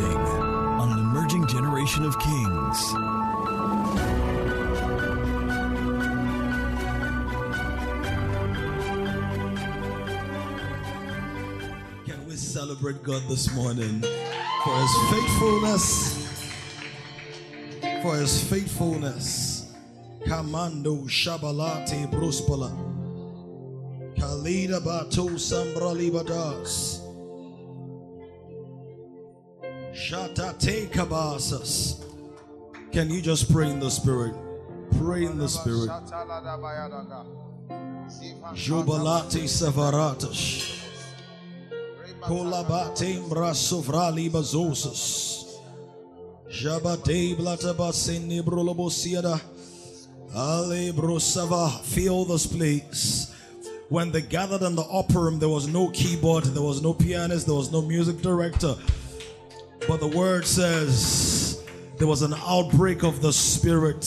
rising on an emerging generation of kings. Can we celebrate God this morning for His faithfulness? For His faithfulness. Kamando Shabalate Bruspala. Kalida Bato Sambralibadas. Shatate Kabasas. Can you just pray in the Spirit? Pray in the Spirit. Jubalate Savaratas. Kolabate Mbrasovrali Bazosas. Jabate Blatabasini Brulobosiada. Ale Brosava. Feel this place. When they gathered in the upper room, there was no keyboard, there was no pianist, there was no music director. But the word says there was an outbreak of the Spirit.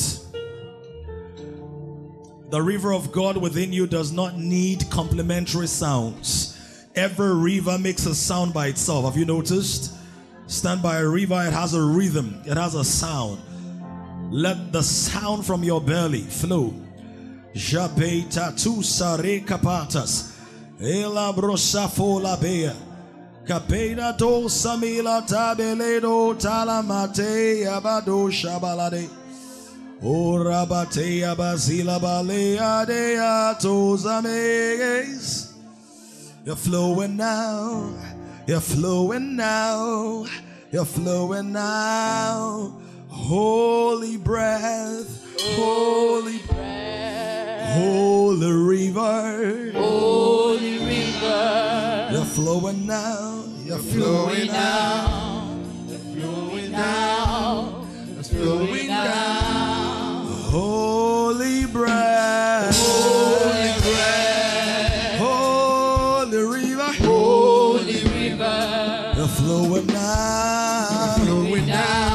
The river of God within you does not need complementary sounds. Every river makes a sound by itself. Have you noticed? Stand by a river, it has a rhythm, it has a sound. Let the sound from your belly flow. Jabeta tu sare capatas, ela brosafo la bea, capeda do samila tabeledo talamate abado shabalade, orabate abazila balea dea tozames. You're flowing now, you're flowing now, you're flowing now. Holy breath, holy breath. Holy river, holy river, you're flowing now, you're flowing now, you're flowing now, you're flowing now. Holy breath, holy breath, holy river, you're flowing now, you're flowing now.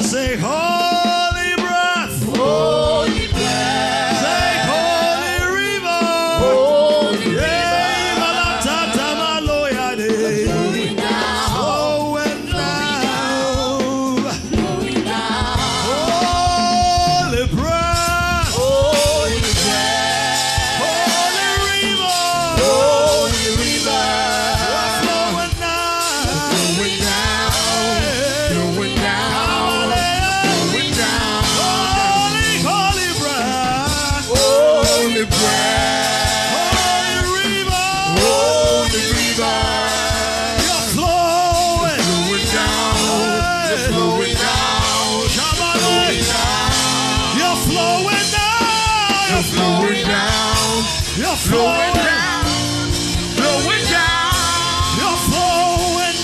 Say holy breath, holy breath. Say holy river, holy river. Flowing now, flowing now, flowing now. Holy breath, holy breath. Holy river, flowing now, flowing now, flowing now. Flowing down, flowing down, you're flowing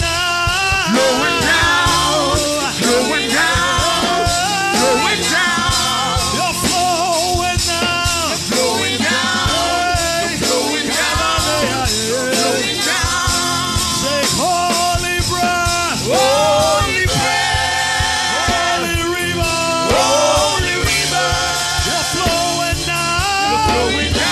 down, flowing down, flowing down, flowing down, you're flowing down, flowing down, flowing down, flowing down. Say holy breath, holy river, you're flowing down, flowing down.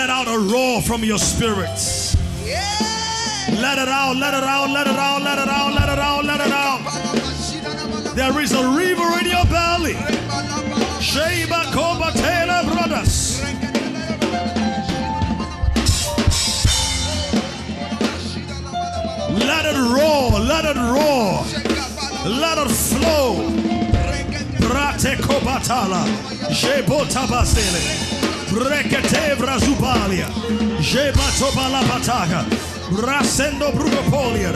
let out a roar from your spirits. Yeah. Let it out, let it out, let it out, let it out, let it out, let it out. There is a river in your belly. Sheba Koba Taylor Brothers. Let it roar, let it roar, let it flow. Brate Kobatala, Jebotabasele. Breketevra Zubalia, Jebatobala Bataga, Brasendo Brugopolia.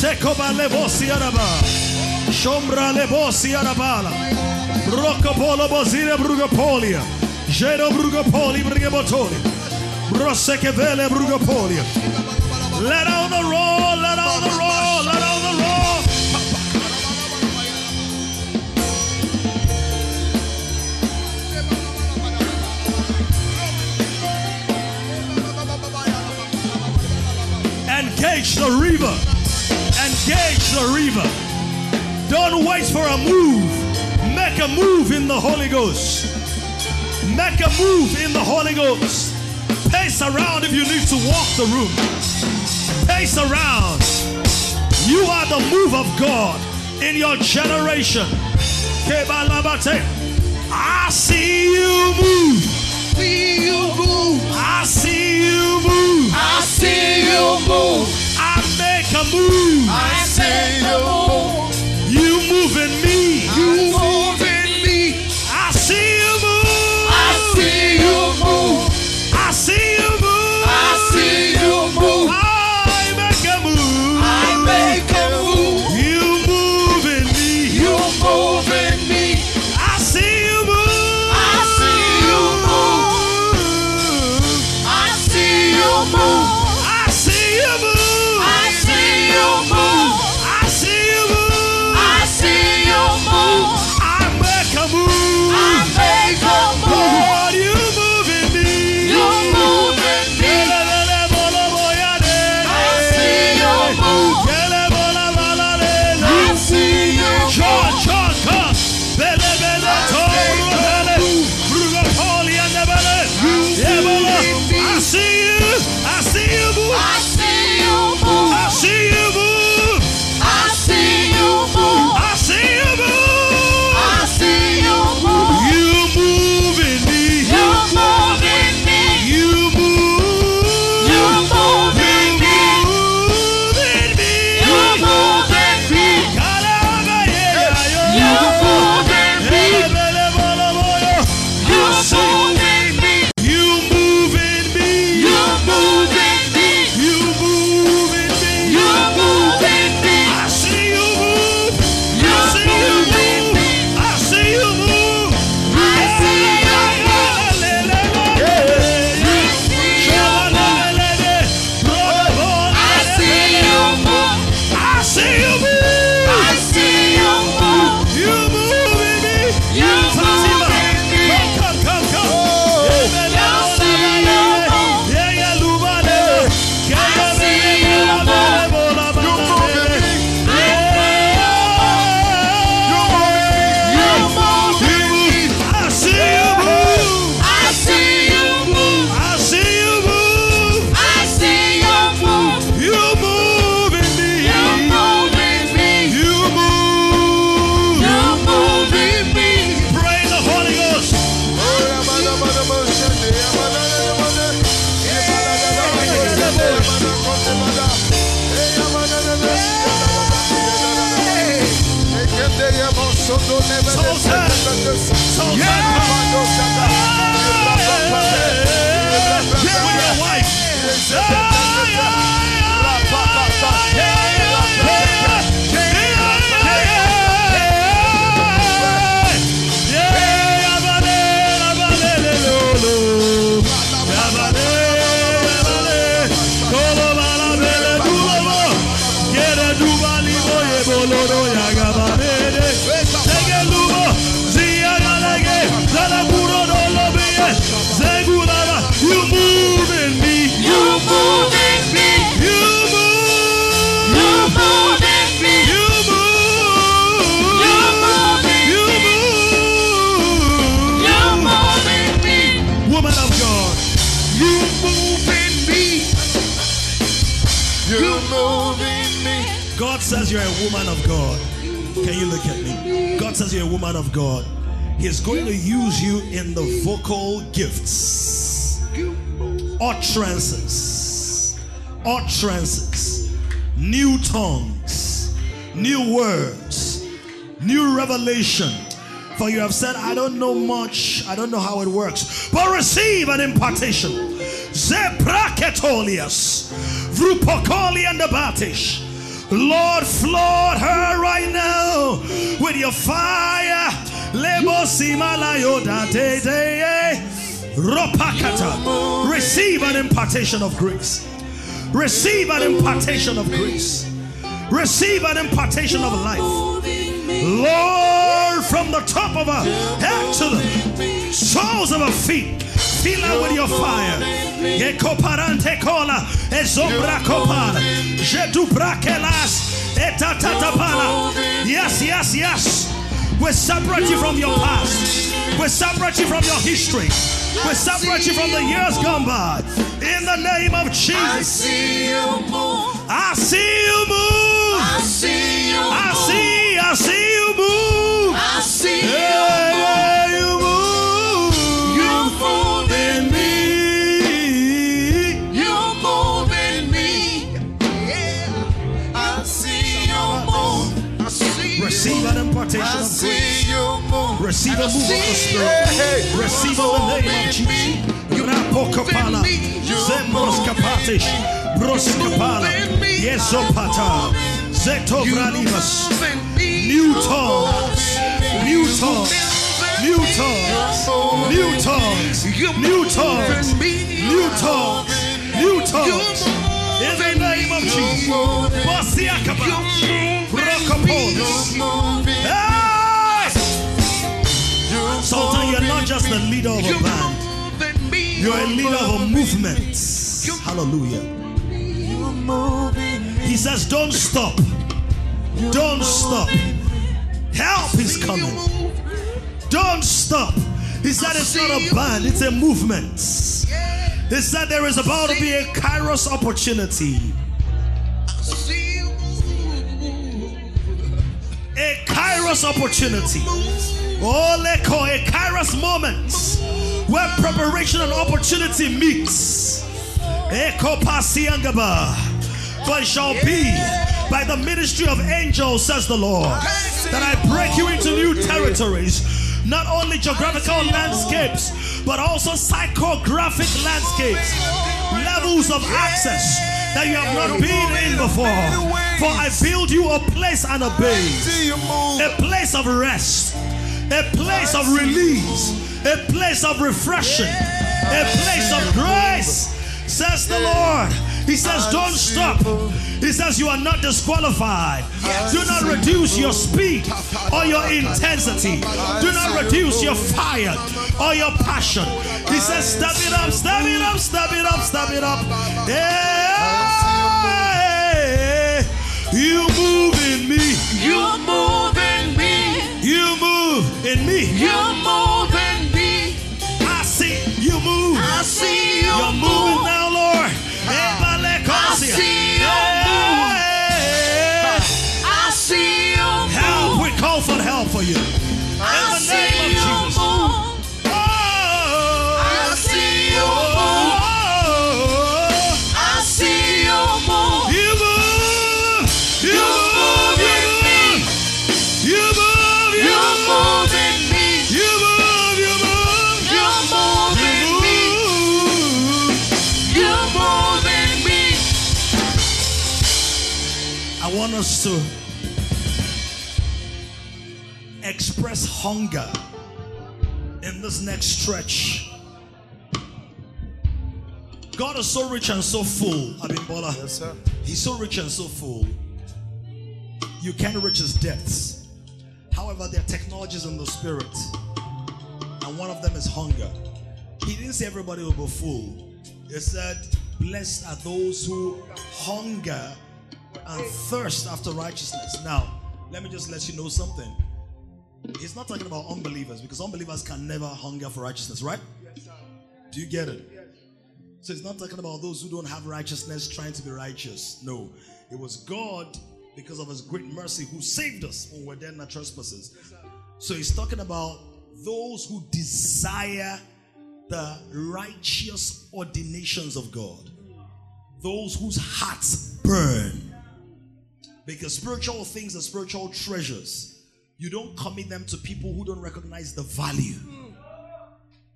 Tekoba levosi araba, shombra levosi arabala, rocopolo bozile brugopolia, jero brugopoli brigabotoli, brossekevele brugopolia. Let out the roar, let out the roar, let out the roar. Engage the river. Engage the river. Don't wait for a move. Make a move in the Holy Ghost. Make a move in the Holy Ghost. Pace around if you need to walk the room. Pace around. You are the move of God in your generation. I see you move. See you move. I see you move. I see you move. I make a move. I say no. You move in me. You move in me. I see you move. I see you move. I see you move. I see you move. I make a move. I make a move. You move in me. You move in me. I see you move. I see you move. I see you move. I see you move. Get a Dubai boy. Says you're a woman of God. Can you look at me? God says you're a woman of God. He's going to use you in the vocal gifts, utterances, new tongues, new words, new revelation. For you have said, I don't know much, I don't know how it works, but receive an impartation. Zepraketolias, Vrupokoli and the Batish. Lord, flood her right now with your fire. Receive an impartation of grace. Receive an impartation of grace. Receive an impartation of life. Lord, from the top of her head to the soles of her feet, fill her with your fire. Yes. We separate you from your past. We separate you from your history. We separate you from the years gone by. In the name of Jesus. I see you move. Receive an impartation of grace. Receive a move of the Spirit. Receive in the name of Jesus. Rapokopala, Zembroskapatish, Broskapala, Yesopata, Zetobranivas. New tongues. In the name of Jesus. Siakaba. Yes. Sometimes you're not just the leader of a band, you're a leader of a movement. Hallelujah. He says, don't stop. Don't stop. Help is coming. Don't stop. He said, it's not a band, it's a movement. He said, there is about to be a Kairos opportunity. A Kairos opportunity. A Kairos moment where preparation and opportunity meets. For it shall be by the ministry of angels, says the Lord, that I break you into new territories, not only geographical landscapes, but also psychographic landscapes, levels of access that you have not been in before. For I build you a place and a base, a place of rest, a place of release, a place of refreshing, a place of grace, says the Lord. He says, don't stop. He says, you are not disqualified. Do not reduce your speed or your intensity. Do not reduce your fire or your passion. He says, step it up. You move in me. I see you move. You're moving now, Lord. I see you move. Help. We call for help for you. In the name of Jesus. I want us to express hunger in this next stretch. God is so rich and so full. Yes, sir. He's so rich and so full. you can't reach its depths. However, there are technologies in the spirit, and one of them is hunger. He didn't say everybody will be full. He said, blessed are those who hunger and thirst after righteousness. Now, let me just let you know something. He's not talking about unbelievers, because unbelievers can never hunger for righteousness, right? Yes, sir. Do you get it? Yes. So he's not talking about those who don't have righteousness trying to be righteous. No. It was God, because of his great mercy, who saved us when we're dead in our trespasses. Yes, sir. So he's talking about those who desire the righteous ordinations of God. Those whose hearts burn. Because spiritual things are spiritual treasures. You don't commit them to people who don't recognize the value.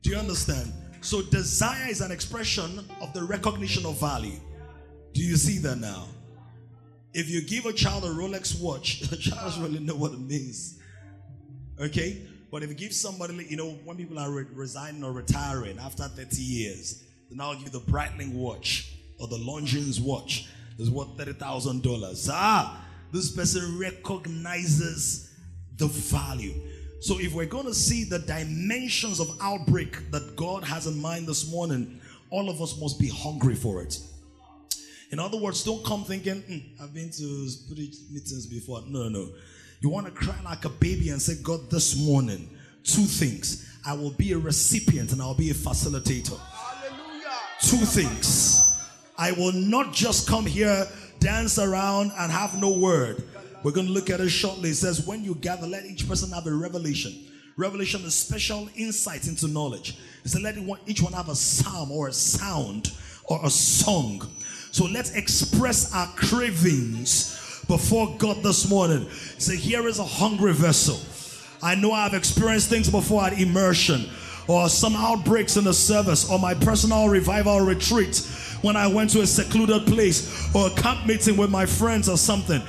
Do you understand? So desire is an expression of the recognition of value. Do you see that now? If you give a child a Rolex watch, the child doesn't really know what it means. Okay? But if you give somebody, you know, when people are resigning or retiring after 30 years, then I'll give you the Breitling watch or the Longines watch. It's worth $30,000. Ah, this person recognizes the value. So if we're going to see the dimensions of outbreak that God has in mind this morning, all of us must be hungry for it. In other words, don't come thinking, I've been to spirit meetings before. No, no, no. You want to cry like a baby and say, God, this morning, two things. I will be a recipient and I'll be a facilitator. Hallelujah. Two things. I will not just come here, dance around, and have no word. We're going to look at it shortly. It says, when you gather, let each person have a revelation. Revelation is special insight into knowledge. It says, let each one have a psalm or a sound or a song. So let's express our cravings before God this morning. Say, here is a hungry vessel. I know I've experienced things before at immersion, or some outbreaks in the service, or my personal revival retreat when I went to a secluded place, or a camp meeting with my friends or something.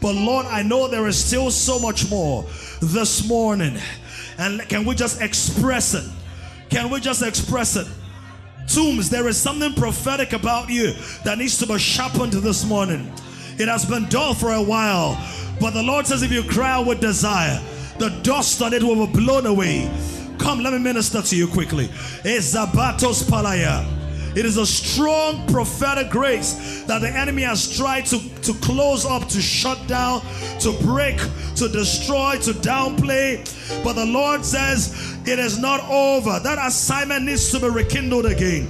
But Lord, I know there is still so much more this morning. And can we just express it? Can we just express it? Tombs, there is something prophetic about you that needs to be sharpened this morning. It has been dull for a while, but the Lord says if you cry out with desire, the dust on it will be blown away. Come, let me minister to you quickly. Ezabatos palaya. It is a strong prophetic grace that the enemy has tried to close up, to shut down, to break, to destroy, to downplay. But the Lord says it is not over. That assignment needs to be rekindled again.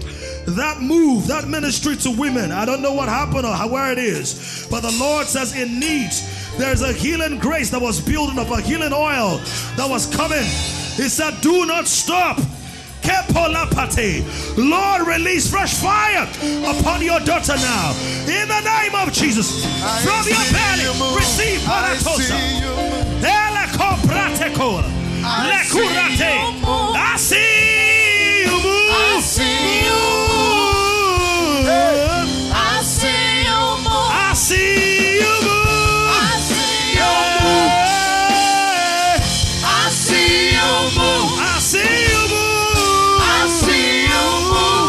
That move, that ministry to women, I don't know what happened or where it is, but the Lord says it needs. There's a healing grace that was building up, a healing oil that was coming. He said, do not stop. Lord, release fresh fire upon your daughter now. In the name of Jesus, from your belly, receive Paratosa. I see you move. I see you. I see you move. I see you move. I see you move. I see you move. I see you move. I see you move.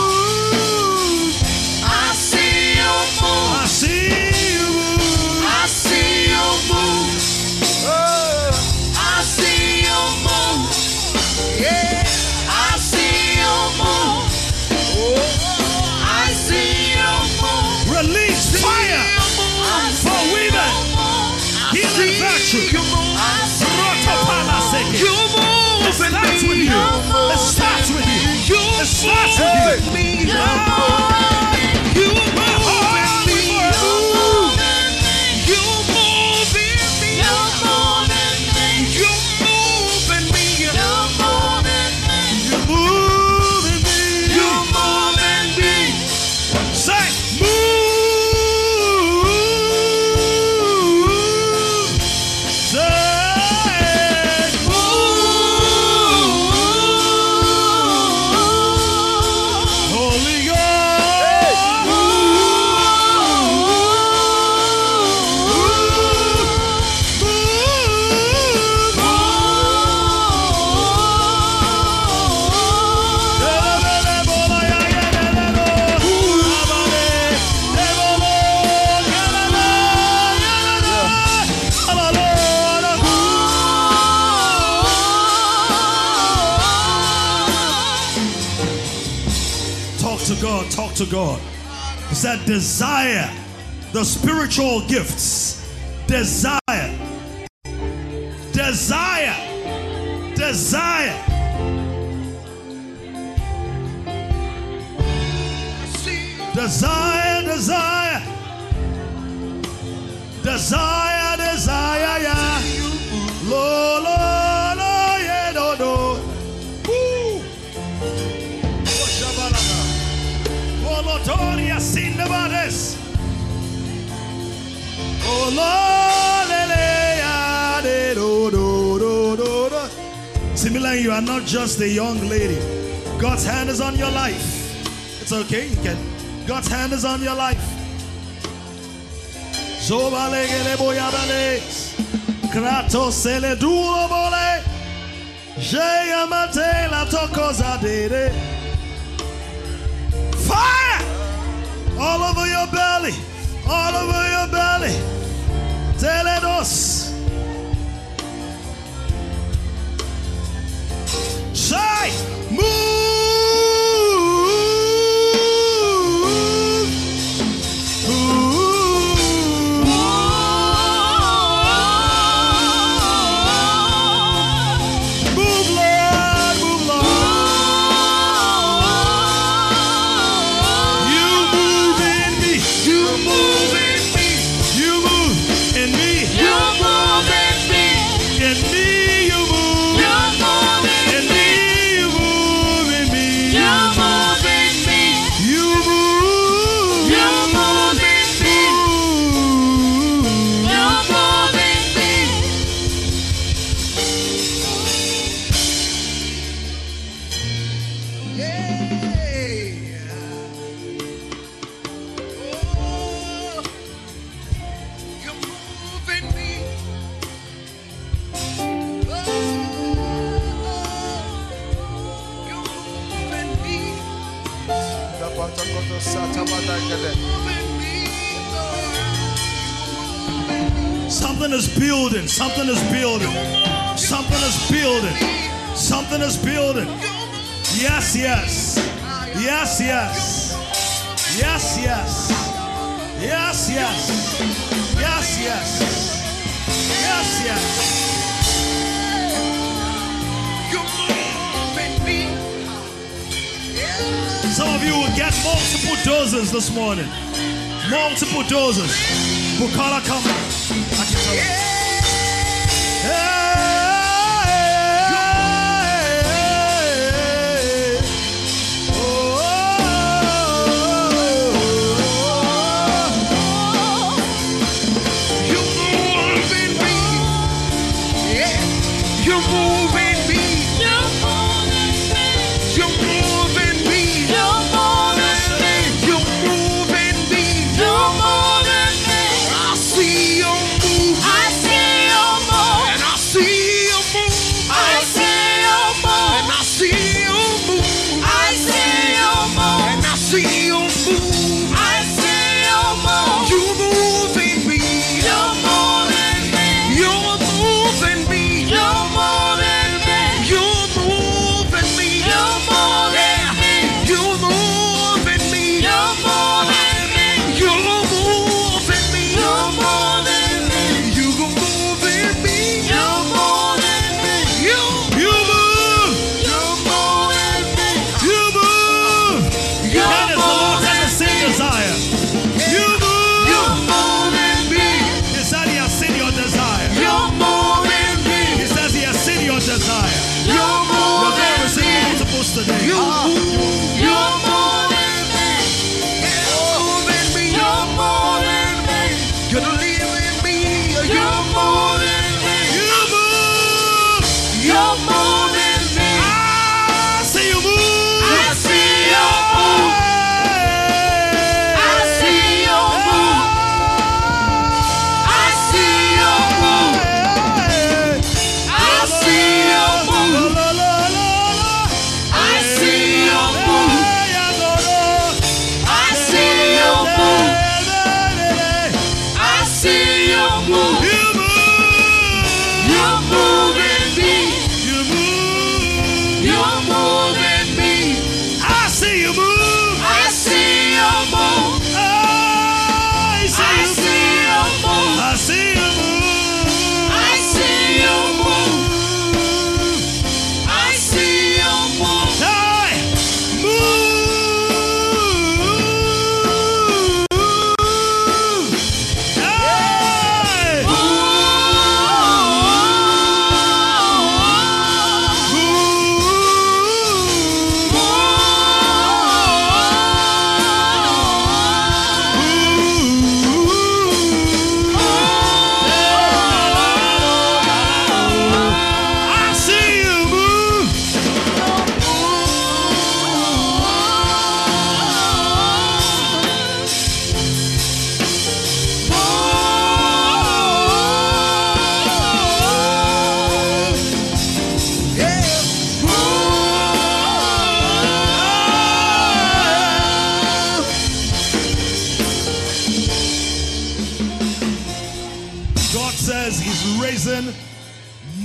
I see you move. I see you move. I see you move. I see you move. Yeah. I see you move. I see. Release fire for women. Healing virtue. You move. It starts with you. It starts with you. It starts with you. You move. You move. You move in me. You move in me. You move in me. You move in me. You move in me. You move in me. Say. Holy God. to God is that desire the spiritual gifts. Desire. Desire, yeah. Lo, yeah, no. Woo! Volotoria sin the bodies. Oh, Lord, do. Similarly, you are not just a young lady. God's hand is on your life. It's okay, you can. God's hand is on your life. Fire! All over your belly. All over your belly. Teledos. Say, move. Something is building. Yes. Some of you will get multiple doses this morning. Multiple doses. Bukala come. I can tell you. You're more than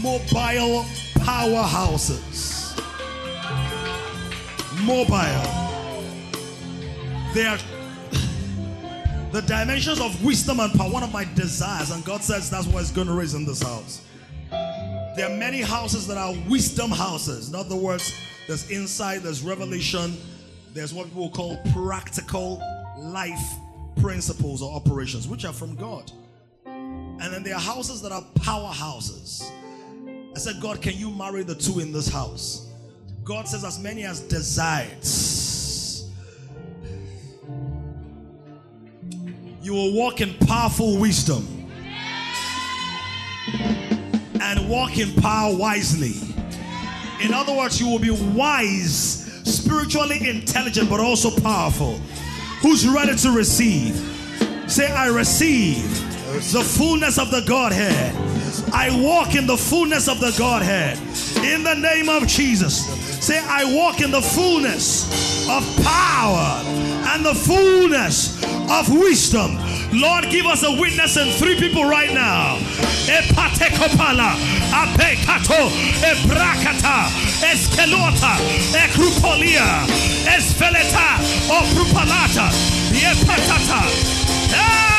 mobile powerhouses. Mobile. They are the dimensions of wisdom and power, one of my desires, and God says that's what it's going to raise in this house. There are many houses that are wisdom houses. In other words, there's insight, there's revelation, there's what people call practical life principles or operations, which are from God. And then there are houses that are powerhouses. I said, God, can you marry the two in this house? God says, as many as desires. You will walk in powerful wisdom and walk in power wisely. In other words, you will be wise, spiritually intelligent, but also powerful. Who's ready to receive? Say, I receive the fullness of the Godhead. I walk in the fullness of the Godhead. In the name of Jesus. Say, I walk in the fullness of power and the fullness of wisdom. Lord, give us a witness and three people right now. Epatekopala, apekato, ebrakata, eskelota, ekrupolia, esfeleta, oprupalata, epatata. Hey!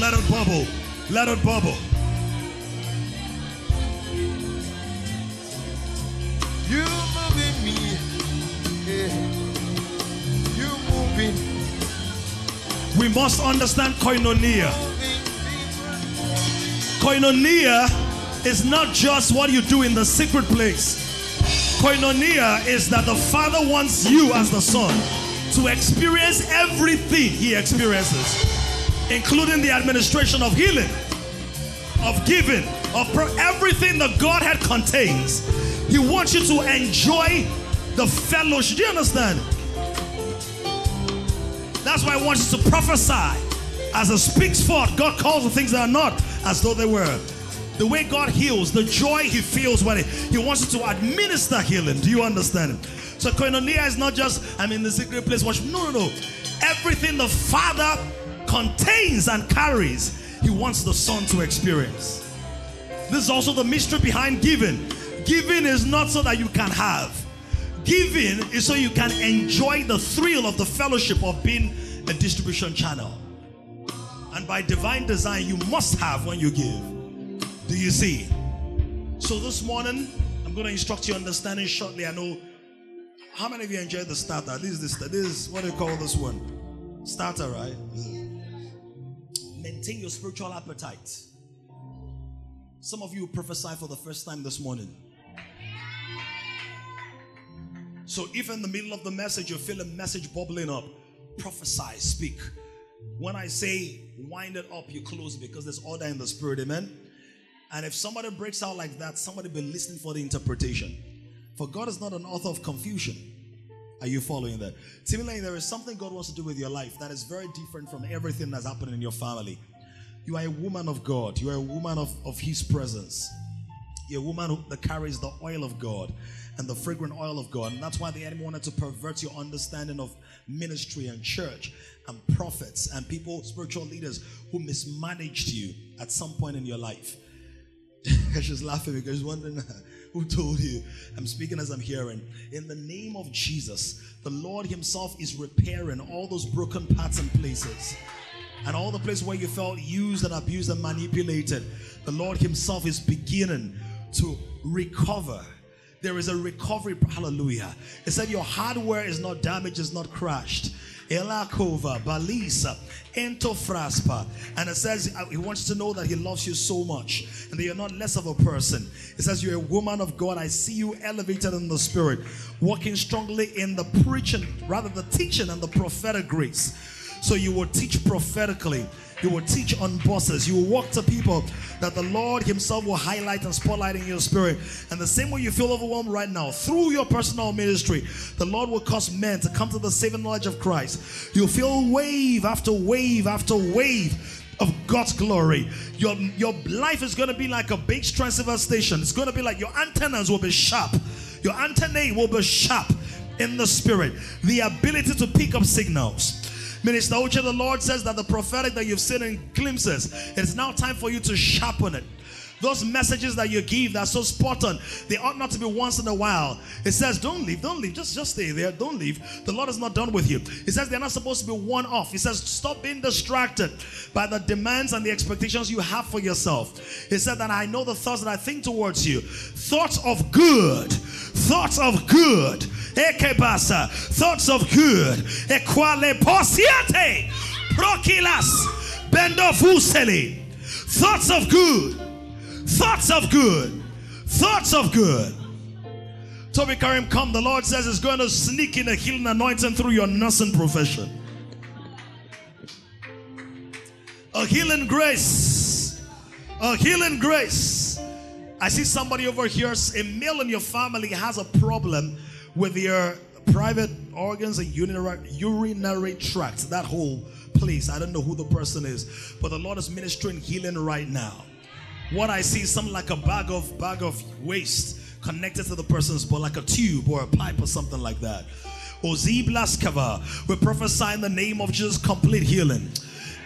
Let it bubble. Let it bubble. You moving me. Yeah. You moving. We must understand koinonia. Koinonia is not just what you do in the secret place. Koinonia is that the Father wants you as the Son to experience everything He experiences, including the administration of healing, of giving, of everything the Godhead contains. He wants you to enjoy the fellowship. Do you understand? That's why I want you to prophesy. As it speaks forth, God calls the things that are not as though they were. The way God heals, the joy He feels when He wants you to administer healing. Do you understand? So koinonia is not just, I'm in the secret place worship. No, no, no. Everything the Father contains and carries, He wants the Son to experience. This is also the mystery behind giving. Giving is not so that you can have. Giving is so you can enjoy the thrill of the fellowship of being a distribution channel. And by divine design, you must have when you give. Do you see? So this morning, I'm going to instruct your understanding shortly. I know, how many of you enjoyed the starter? At least this what do you call this one? Starter, right? Maintain your spiritual appetite. Some of you prophesied for the first time this morning. So if in the middle of the message you feel a message bubbling up, prophesy, speak. When I say wind it up, you close it, because there's order in the spirit, amen? And if somebody breaks out like that, somebody be listening for the interpretation. For God is not an author of confusion. Are you following that? Similarly, there is something God wants to do with your life that is very different from everything that's happening in your family. You are a woman of God. You are a woman of His presence. You're a woman that carries the oil of God and the fragrant oil of God. And that's why the enemy wanted to pervert your understanding of ministry and church and prophets and people, spiritual leaders who mismanaged you at some point in your life. She's laughing because she's wondering who told you. I'm speaking as I'm hearing. In the name of Jesus, the Lord Himself is repairing all those broken parts and places, and all the places where you felt used and abused and manipulated. The Lord Himself is beginning to recover. There is a recovery. Hallelujah. It said your hardware is not damaged, it's not crashed. Elakova, Balisa, Entofraspa. And it says he wants to know that he loves you so much and that you're not less of a person. It says you're a woman of God. I see you elevated in the spirit, walking strongly in the preaching, rather the teaching and the prophetic grace. So you will teach prophetically. You will teach on buses. You will walk to people that the Lord himself will highlight and spotlight in your spirit. And the same way you feel overwhelmed right now, through your personal ministry, the Lord will cause men to come to the saving knowledge of Christ. You'll feel wave after wave after wave of God's glory. Your life is going to be like a big transceiver station. It's going to be like your antennas will be sharp. Your antennae will be sharp in the spirit. The ability to pick up signals. Minister Oche, the Lord says that the prophetic that you've seen in glimpses, it's now time for you to sharpen it. Those messages that you give that are so spot on, they ought not to be once in a while. It says, don't leave, just stay there, don't leave. The Lord is not done with you. It says they're not supposed to be one off. It says, stop being distracted by the demands and the expectations you have for yourself. It said that I know the thoughts that I think towards you. Thoughts of good, thoughts of good. Ekebasa, thoughts of good. Equale posiate, prokilas, bendofuseli. Thoughts of good, thoughts of good, thoughts of good. Toby Karim, come. The Lord says it's going to sneak in a healing anointing through your nursing profession. A healing grace, a healing grace. I see somebody over here, a male in your family has a problem with your private organs and urinary tract, that whole place. I don't know who the person is, but the Lord is ministering healing right now. What I see is something like a bag of waste connected to the person's body, like a tube or a pipe or something like that. Oziblaskava, we prophesy in the name of Jesus complete healing.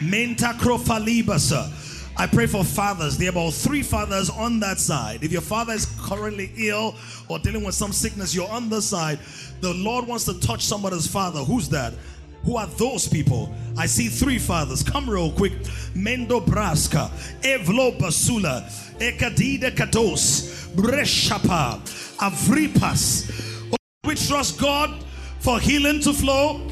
Mentakrophalibasa. I pray for fathers. There are about 3 fathers on that side. If your father is currently ill or dealing with some sickness, you're on this side. The Lord wants to touch somebody's father. Who's that? Who are those people? I see 3 fathers. Come real quick. Mendo Braska, Evlo Basula, Ekadida Kados, Breshapa, Avripas. We trust God for healing to flow.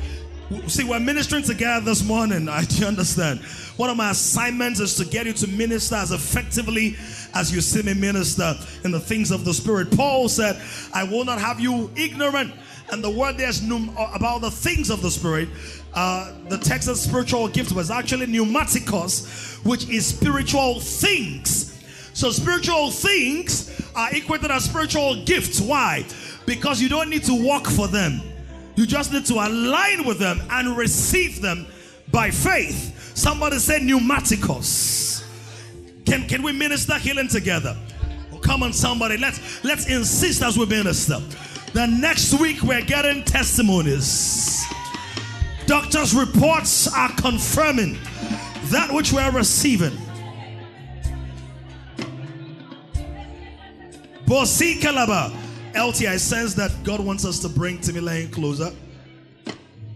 See, we're ministering together this morning. Do you understand? One of my assignments is to get you to minister as effectively as you see me minister in the things of the Spirit. Paul said, I will not have you ignorant. And the word there is about the things of the Spirit. The text of spiritual gift was actually pneumaticos, which is spiritual things. So spiritual things are equated as spiritual gifts. Why? Because you don't need to walk for them. You just need to align with them and receive them by faith. Somebody said pneumaticos. Can we minister healing together? Oh, come on, somebody. Let's insist as we minister. The next week we're getting testimonies. Doctors' reports are confirming that which we're receiving. Bosi Kalaba. LT, I sense that God wants us to bring Timilayin closer,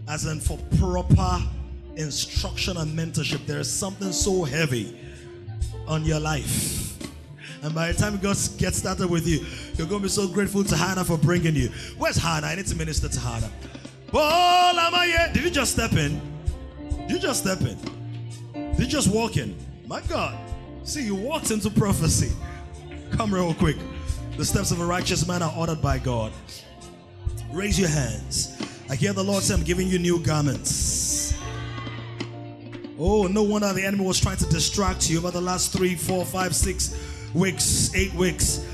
as in for proper instruction and mentorship. There is something so heavy on your life, and by the time God gets started with you, you're going to be so grateful to Hannah for bringing you. Where's Hannah? I need to minister to Hannah. Did you just step in? Did you just step in? Did you just walk in? My God. See, you walked into prophecy. Come real quick. The steps of a righteous man are ordered by God. Raise your hands. I hear the Lord say, I'm giving you new garments. Oh, no wonder the enemy was trying to distract you over the last 3, 4, 5, 6 weeks, 8 weeks.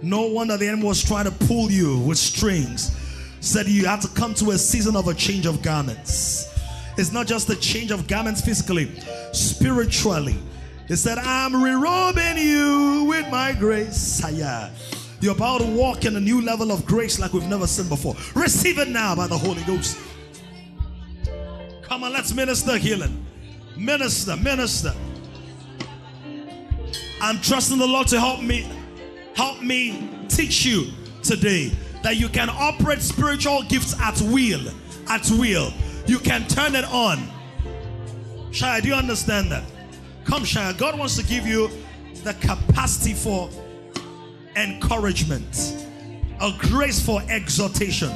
No wonder the enemy was trying to pull you with strings. Said you have to come to a season of a change of garments. It's not just a change of garments physically, spiritually. It said, I'm rerobing you with my grace. Shia. You're about to walk in a new level of grace like we've never seen before. Receive it now by the Holy Ghost. Come on, let's minister healing. Minister, minister. I'm trusting the Lord to help me teach you today that you can operate spiritual gifts at will, at will. You can turn it on. Shia, do you understand that? Come, Shia. God wants to give you the capacity for encouragement, a grace for exhortation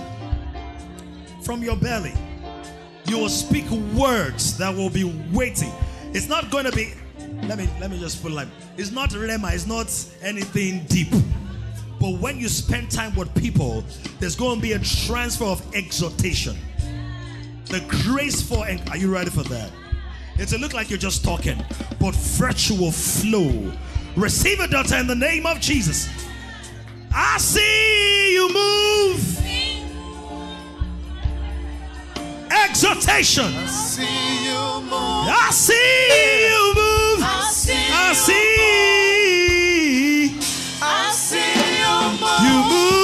from your belly. You will speak words that will be weighty. It's not going to be, let me just put it like, it's not rhema, it's not anything deep. But when you spend time with people, there's going to be a transfer of exhortation. The grace for, are you ready for that? It'll look like you're just talking, but virtue will flow. Receive it, daughter, in the name of Jesus. I see you move. Exhortation. I see you move. I see you move. I see you move. I see you move. I see you move. You move.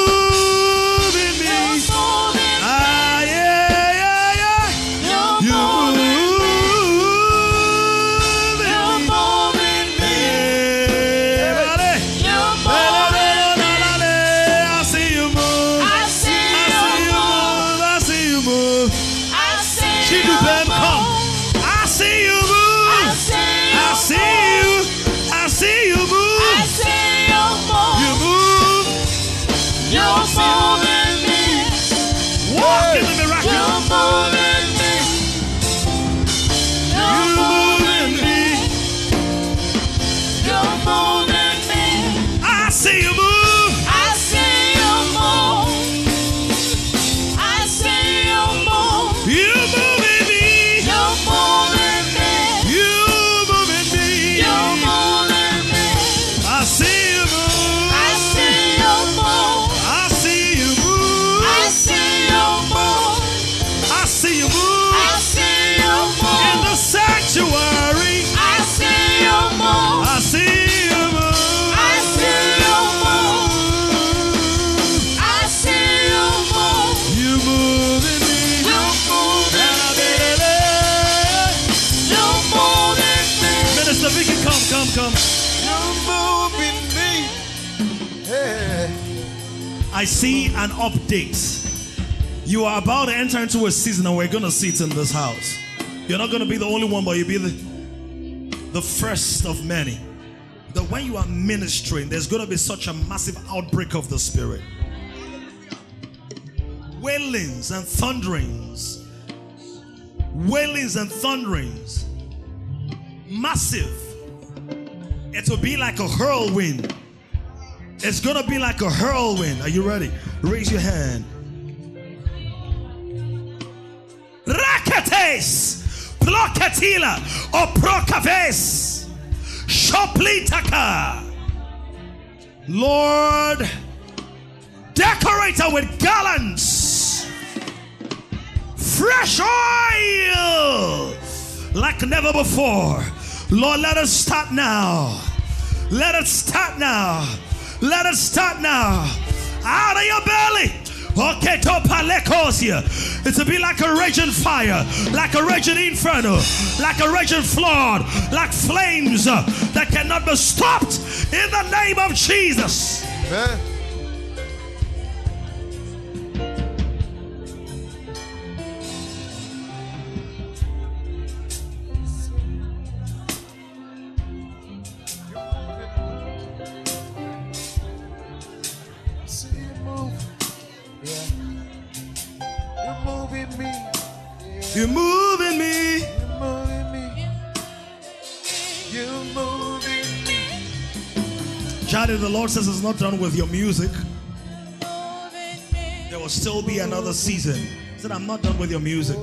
I see an update. You are about to enter into a season and we're going to see it in this house. You're not going to be the only one, but you'll be the first of many. That when you are ministering, there's going to be such a massive outbreak of the Spirit. Wailings and thunderings. Wailings and thunderings. Massive. It will be like a whirlwind. It's going to be like a whirlwind. Are you ready? Raise your hand. Rakates, plokatila, oprokaves, shoplitaka. Lord, decorate her with garlands, fresh oil, like never before. Lord, let us start now. Let us start now. Let us start now. Out of your belly. It's to be like a raging fire, like a raging inferno, like a raging flood, like flames that cannot be stopped in the name of Jesus. Amen. You're moving me. You're moving me. You're moving me. Charlie, the Lord says it's not done with your music. There will still be another season. He said, I'm not done with your music.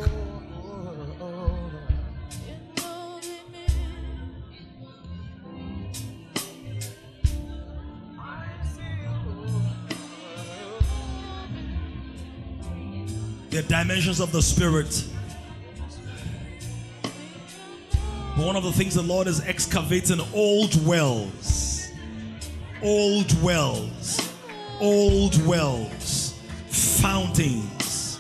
The dimensions of the Spirit. One of the things the Lord is excavating, old wells, old wells, old wells, fountains.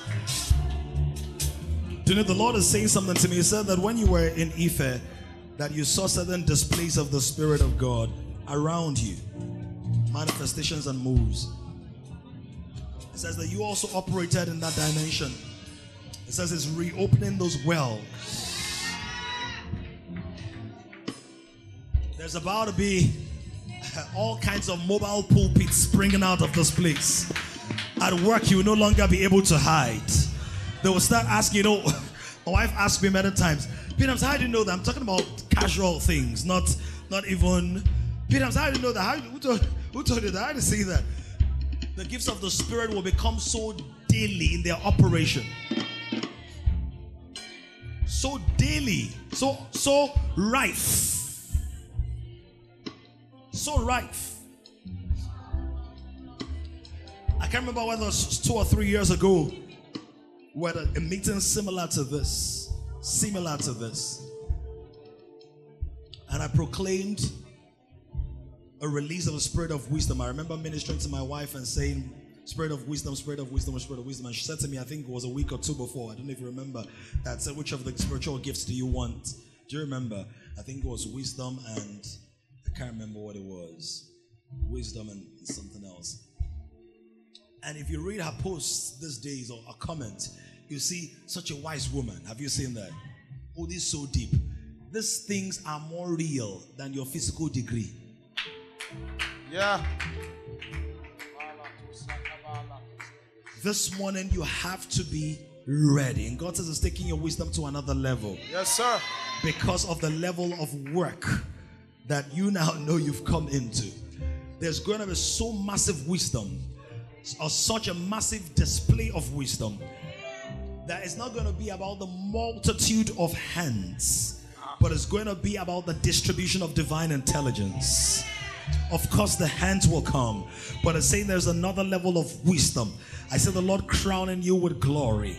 Do you know the Lord is saying something to me? He said that when you were in Ephah, that you saw certain displays of the Spirit of God around you, manifestations and moves. It says that you also operated in that dimension. It says it's reopening those wells. There's about to be all kinds of mobile pulpits springing out of this place. At work, you will no longer be able to hide. They will start asking, you know, My wife asked me many times, Peter, how do you know that? I'm talking about casual things, not even. Peter, how do you know that? Who told you that? How do you see that? The gifts of the Spirit will become so daily in their operation. So daily, so rife. So rife. I can't remember whether it was 2 or 3 years ago, we had a meeting similar to this. And I proclaimed a release of the Spirit of wisdom. I remember ministering to my wife and saying, Spirit of wisdom, Spirit of wisdom, Spirit of wisdom. And she said to me, I think it was a week or two before, I don't know if you remember, that said, which of the spiritual gifts do you want? Do you remember? I think it was wisdom and I can't remember what it was. Wisdom and something else. And if you read her posts these days or a comment, you see such a wise woman. Have you seen that? Oh, this is so deep. These things are more real than your physical degree. Yeah. This morning you have to be ready. And God says it's taking your wisdom to another level. Yes, sir. Because of the level of work that you now know you've come into. There's going to be so massive wisdom, or such a massive display of wisdom, that it's not going to be about the multitude of hands, but it's going to be about the distribution of divine intelligence. Of course the hands will come, but it's saying there's another level of wisdom. I said the Lord crowning you with glory.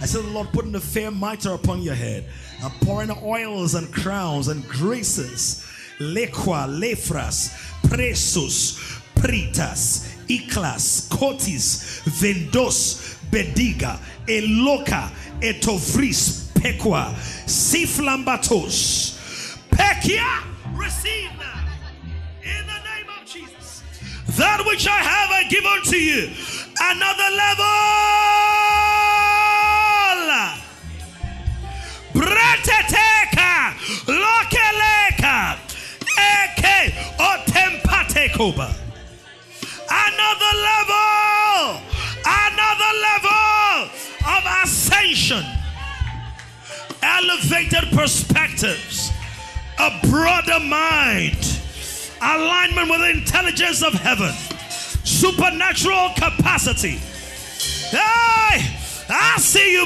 I said the Lord putting a fair mitre upon your head and pouring oils and crowns and graces. Lequa, lefras, presus, pritas, iklas, kotis, vendos, bediga, eloka, etovris, pequa, siflambatos, pekia, receive now. In the name of Jesus. That which I have I give unto you. Another level. Breteteka, lokeleka, eke, otempatekoba. Another level. Another level of ascension. Elevated perspectives. A broader mind. Alignment with the intelligence of heaven. Supernatural capacity. Hey, I see you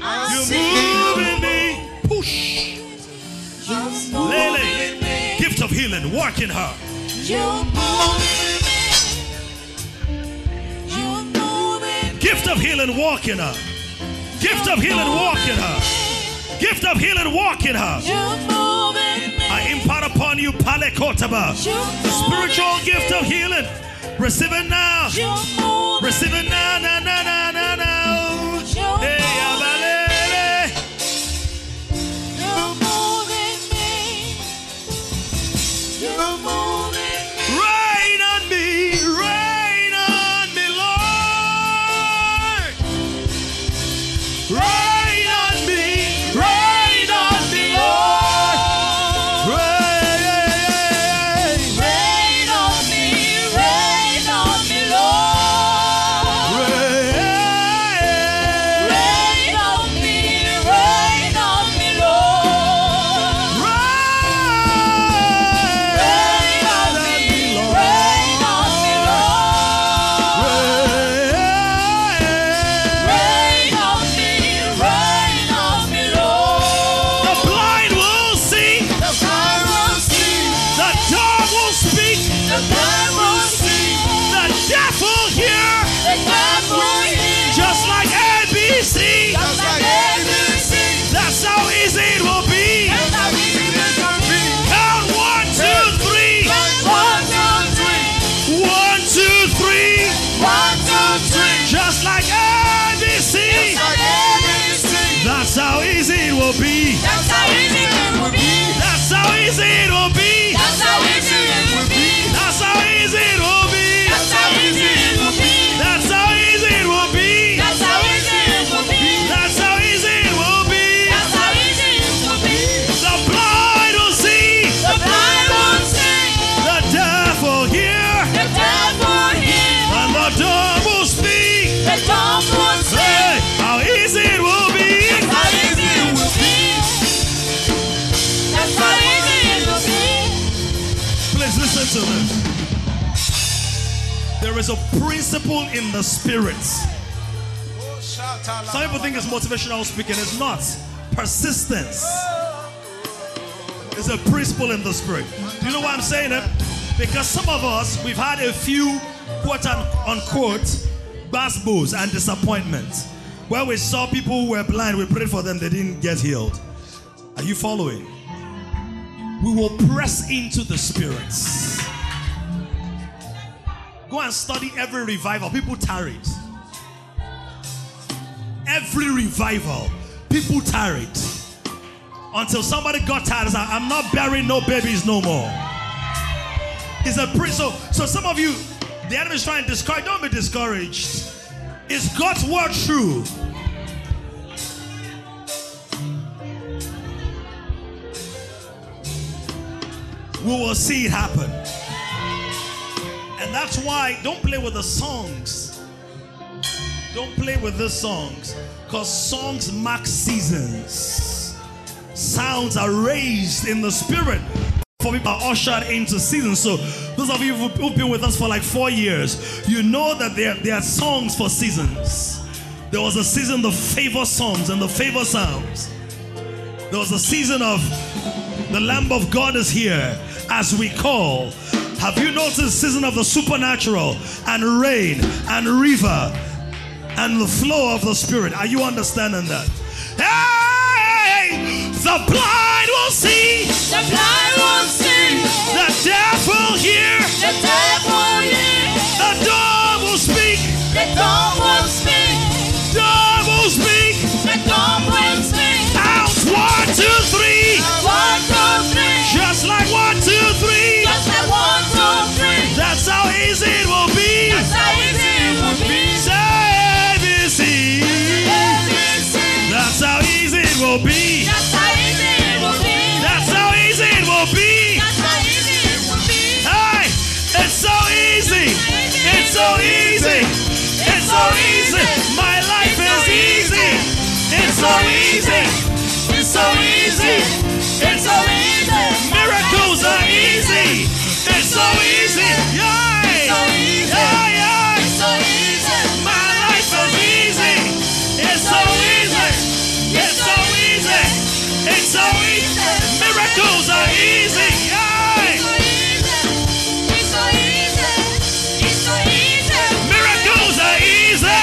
move. You're moving me. Push. Lily, gift of healing, work in her. You're moving me. You're moving me. Gift of healing, walk in her. Gift of healing, walk in her. Gift of healing, walk in her. I impart upon you, Pale Kotaba. The spiritual gift of healing. Receive it now. Receive it now. Na, na, na, na, na. Hey, Abalele. You're moving me. You're moving me. Rain on me. Rain on me, Lord. Rain. Let's go! Excellence. There is a principle in the spirit. Some people think it's motivational speaking. It's not. Persistence is a principle in the spirit. You know why I'm saying it? Because some of us, we've had a few quote-unquote basbos and disappointments where we saw people who were blind, we prayed for them, they didn't get healed. Are you following? We will press into the spirits. Go and study every revival. People tarried. Every revival, people tarried. Until somebody got tired and said, I'm not burying no babies no more. It's a principle. So some of you, the enemy is trying to discourage. Don't be discouraged. Is God's word true? We will see it happen. And that's why don't play with the songs. Don't play with the songs. Because songs mark seasons. Sounds are raised in the spirit. For people are ushered into seasons. So those of you who've been with us for like 4 years, you know that there are songs for seasons. There was a season of favor songs and the favor sounds. There was a season of the Lamb of God is here as we call. Have you noticed the season of the supernatural and rain and river and the flow of the spirit? Are you understanding that? Hey! The blind will see. The blind will see. The deaf will hear. The deaf will hear. The dumb will speak. The dumb will speak. Dumb will speak. The dumb will speak. Count 1, 2, 3. 1, 2, 3. Just like 1, 2, 3. Just like 1, 2, 3. That's how easy it will be. That's how easy it will be. Say ABC. ABC. That's how easy it will be. That's how easy it will be. That's how easy it will be. That's how easy it will be. Hey, it's so easy. It's so easy. It's so easy. My life is easy. It's so easy. It's so easy. It's so easy. Miracles are easy. It's so easy. Yeah, yeah, yeah. It's so easy. My life is easy. It's so easy. It's so easy. It's so easy. Miracles are easy. Yay. It's so easy. It's so easy. Miracles are easy.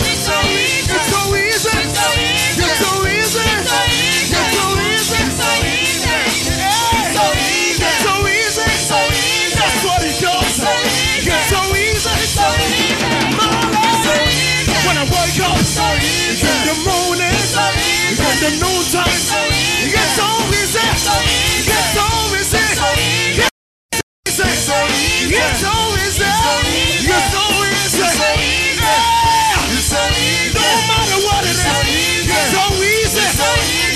It's so easy. It's so easy. It's so easy. It's so easy. It's so easy. It's so easy. It's so easy. It's so easy. It's so easy. That's what it does. It's so easy. It's so easy. When I wake up in the morning. You got the no time. You got so easy. You got so easy. You got so easy. You got so easy. You got so easy. No matter what it is, you got so easy.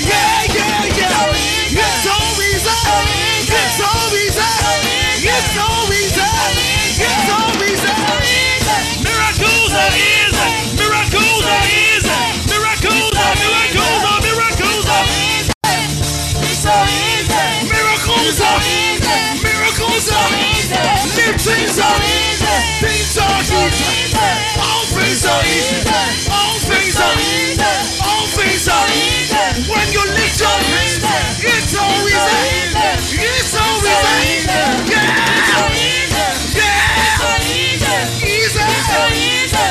Yeah, yeah, yeah. You got so easy. You got so easy. You got so easy. You got so easy. Miracles are easy. Miracles are easy. Miracles are easy. Miracles are easy. New things are easy. Things are easy. All things are easy. All things are easy. All things are easy. When you lift your hands, it's so easy. It's so easy. Yeah. Yeah. Easy. Easy. Easy.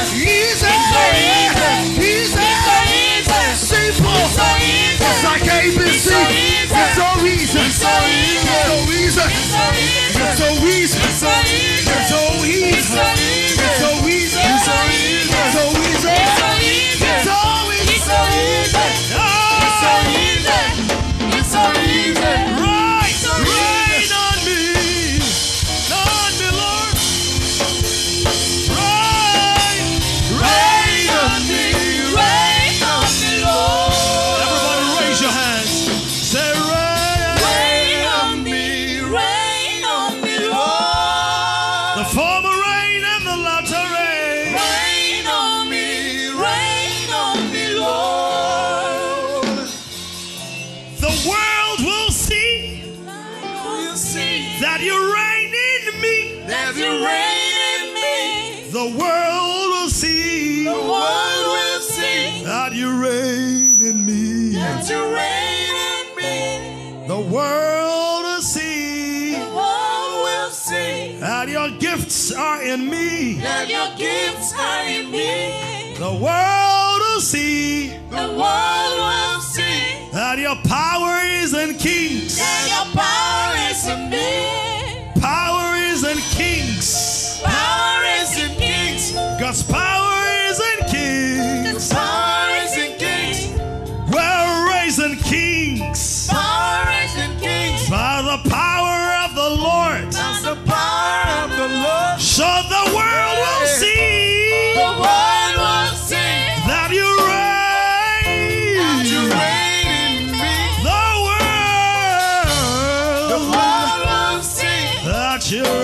Easy. Simple. It's like ABC. It's so easy. It's so easy. It's so easy. It's so easy. It's so easy. It's so easy. It's so easy. It's so easy. It's so easy. It's so easy. It's so easy. It's so easy. Rain on me, on me, Lord. Rain on me, rain on me, Lord. Your hands. Say rain on me, rain on me. in me. Let your gifts are in me. The world will see. The world will see. That your power is in kings. That your power is in me. Power is in kings. Power is in kings. God's power is in kings. God's power is in kings. We're raising kings. Power is in kings. By the power of the Lord. By the power of the Lord. So the world will see. The world will see. That you reign. That you reign in me. The world will see. That you reign.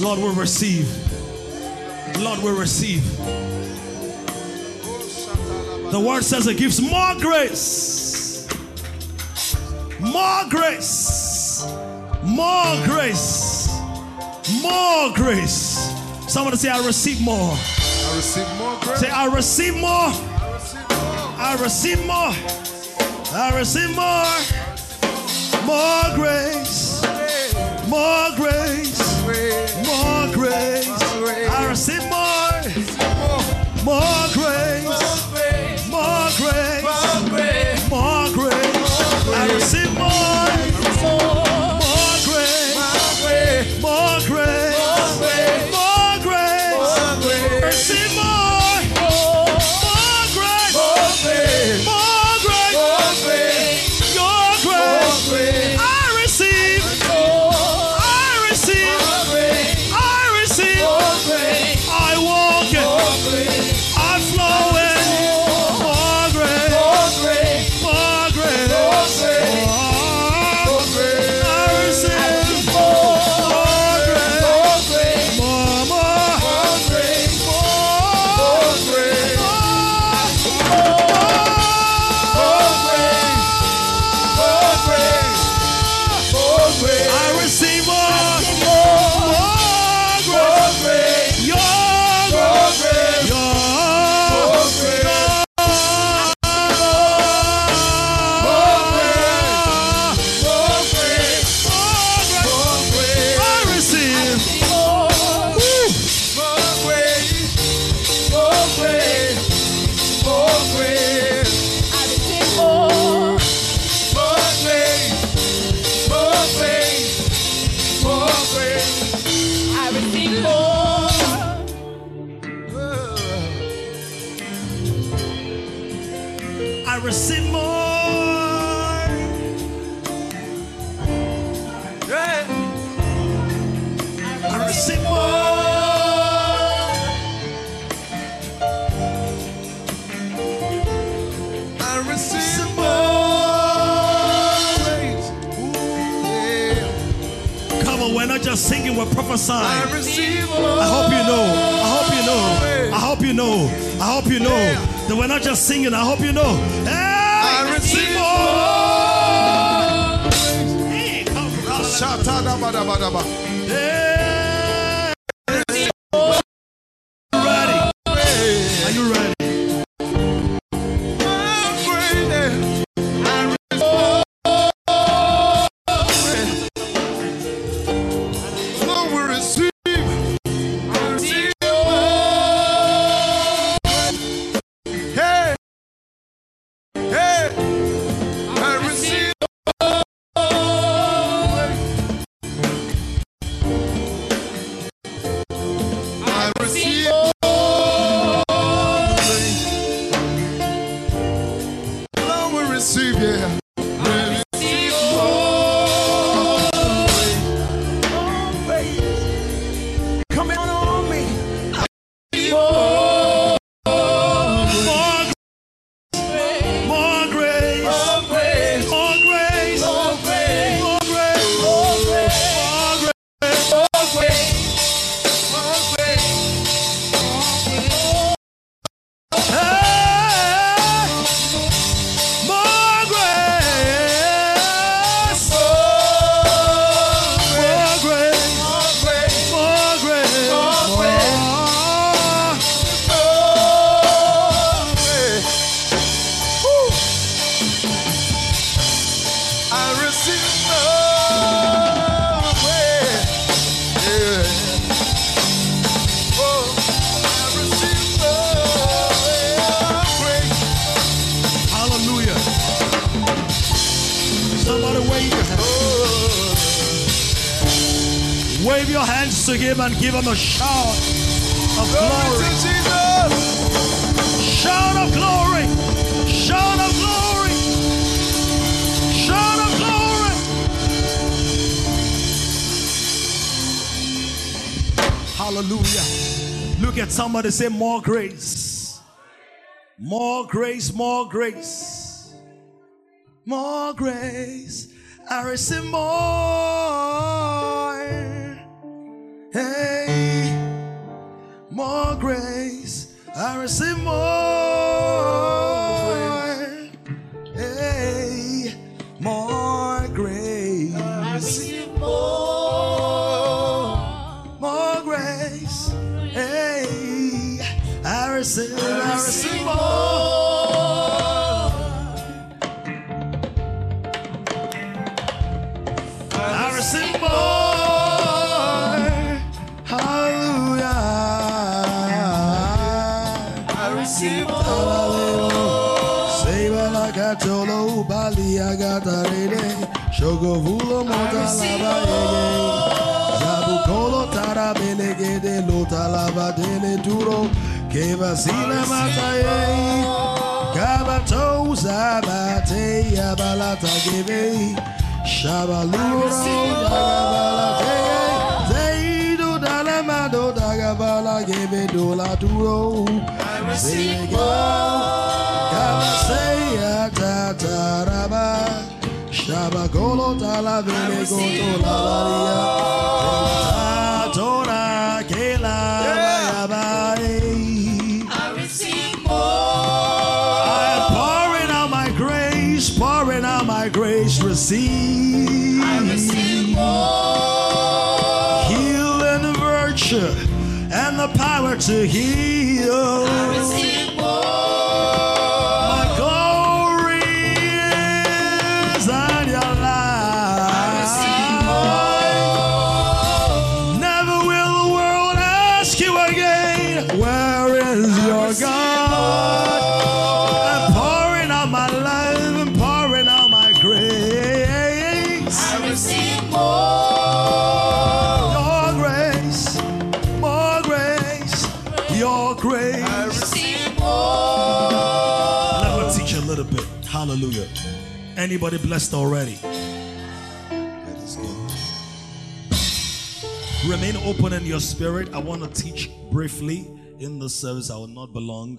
Lord will receive. Lord will receive. The word says it gives more grace. More grace. More grace. More grace. Somebody say, I receive more. I receive more grace. Say, I receive more. I receive more. I receive more. I receive more. More grace. More grace. More grace, I receive more. More grace, more grace, more grace, I receive more. More grace, more grace, more grace, receive more. More grace, more grace, your grace, I receive. Singing, we're prophesying. I hope you know. I hope you know. I hope you know. I hope you know that we're not just singing. I hope you know. Hey, I receive more. Hey, come on. Hey, ready? Are you ready? Wave your hands to him and give him a shout of glory. Shout of glory. Shout of glory. Shout of glory. Hallelujah. Look at somebody, say more grace. More grace, more grace. More grace. I receive more. Hey, more grace. I receive more. Hey, more grace. I receive more. More grace. Hey, I receive more. I receive more. Shabakolo tala vele goto la tora kela yabai. I receive more. I am pouring out my grace, pouring out my grace. Receive. I receive more. Healing and virtue and the power to heal. I receive more. Hallelujah. Anybody blessed already? That is good. Remain open in your spirit. I want to teach briefly in this service. I will not be long.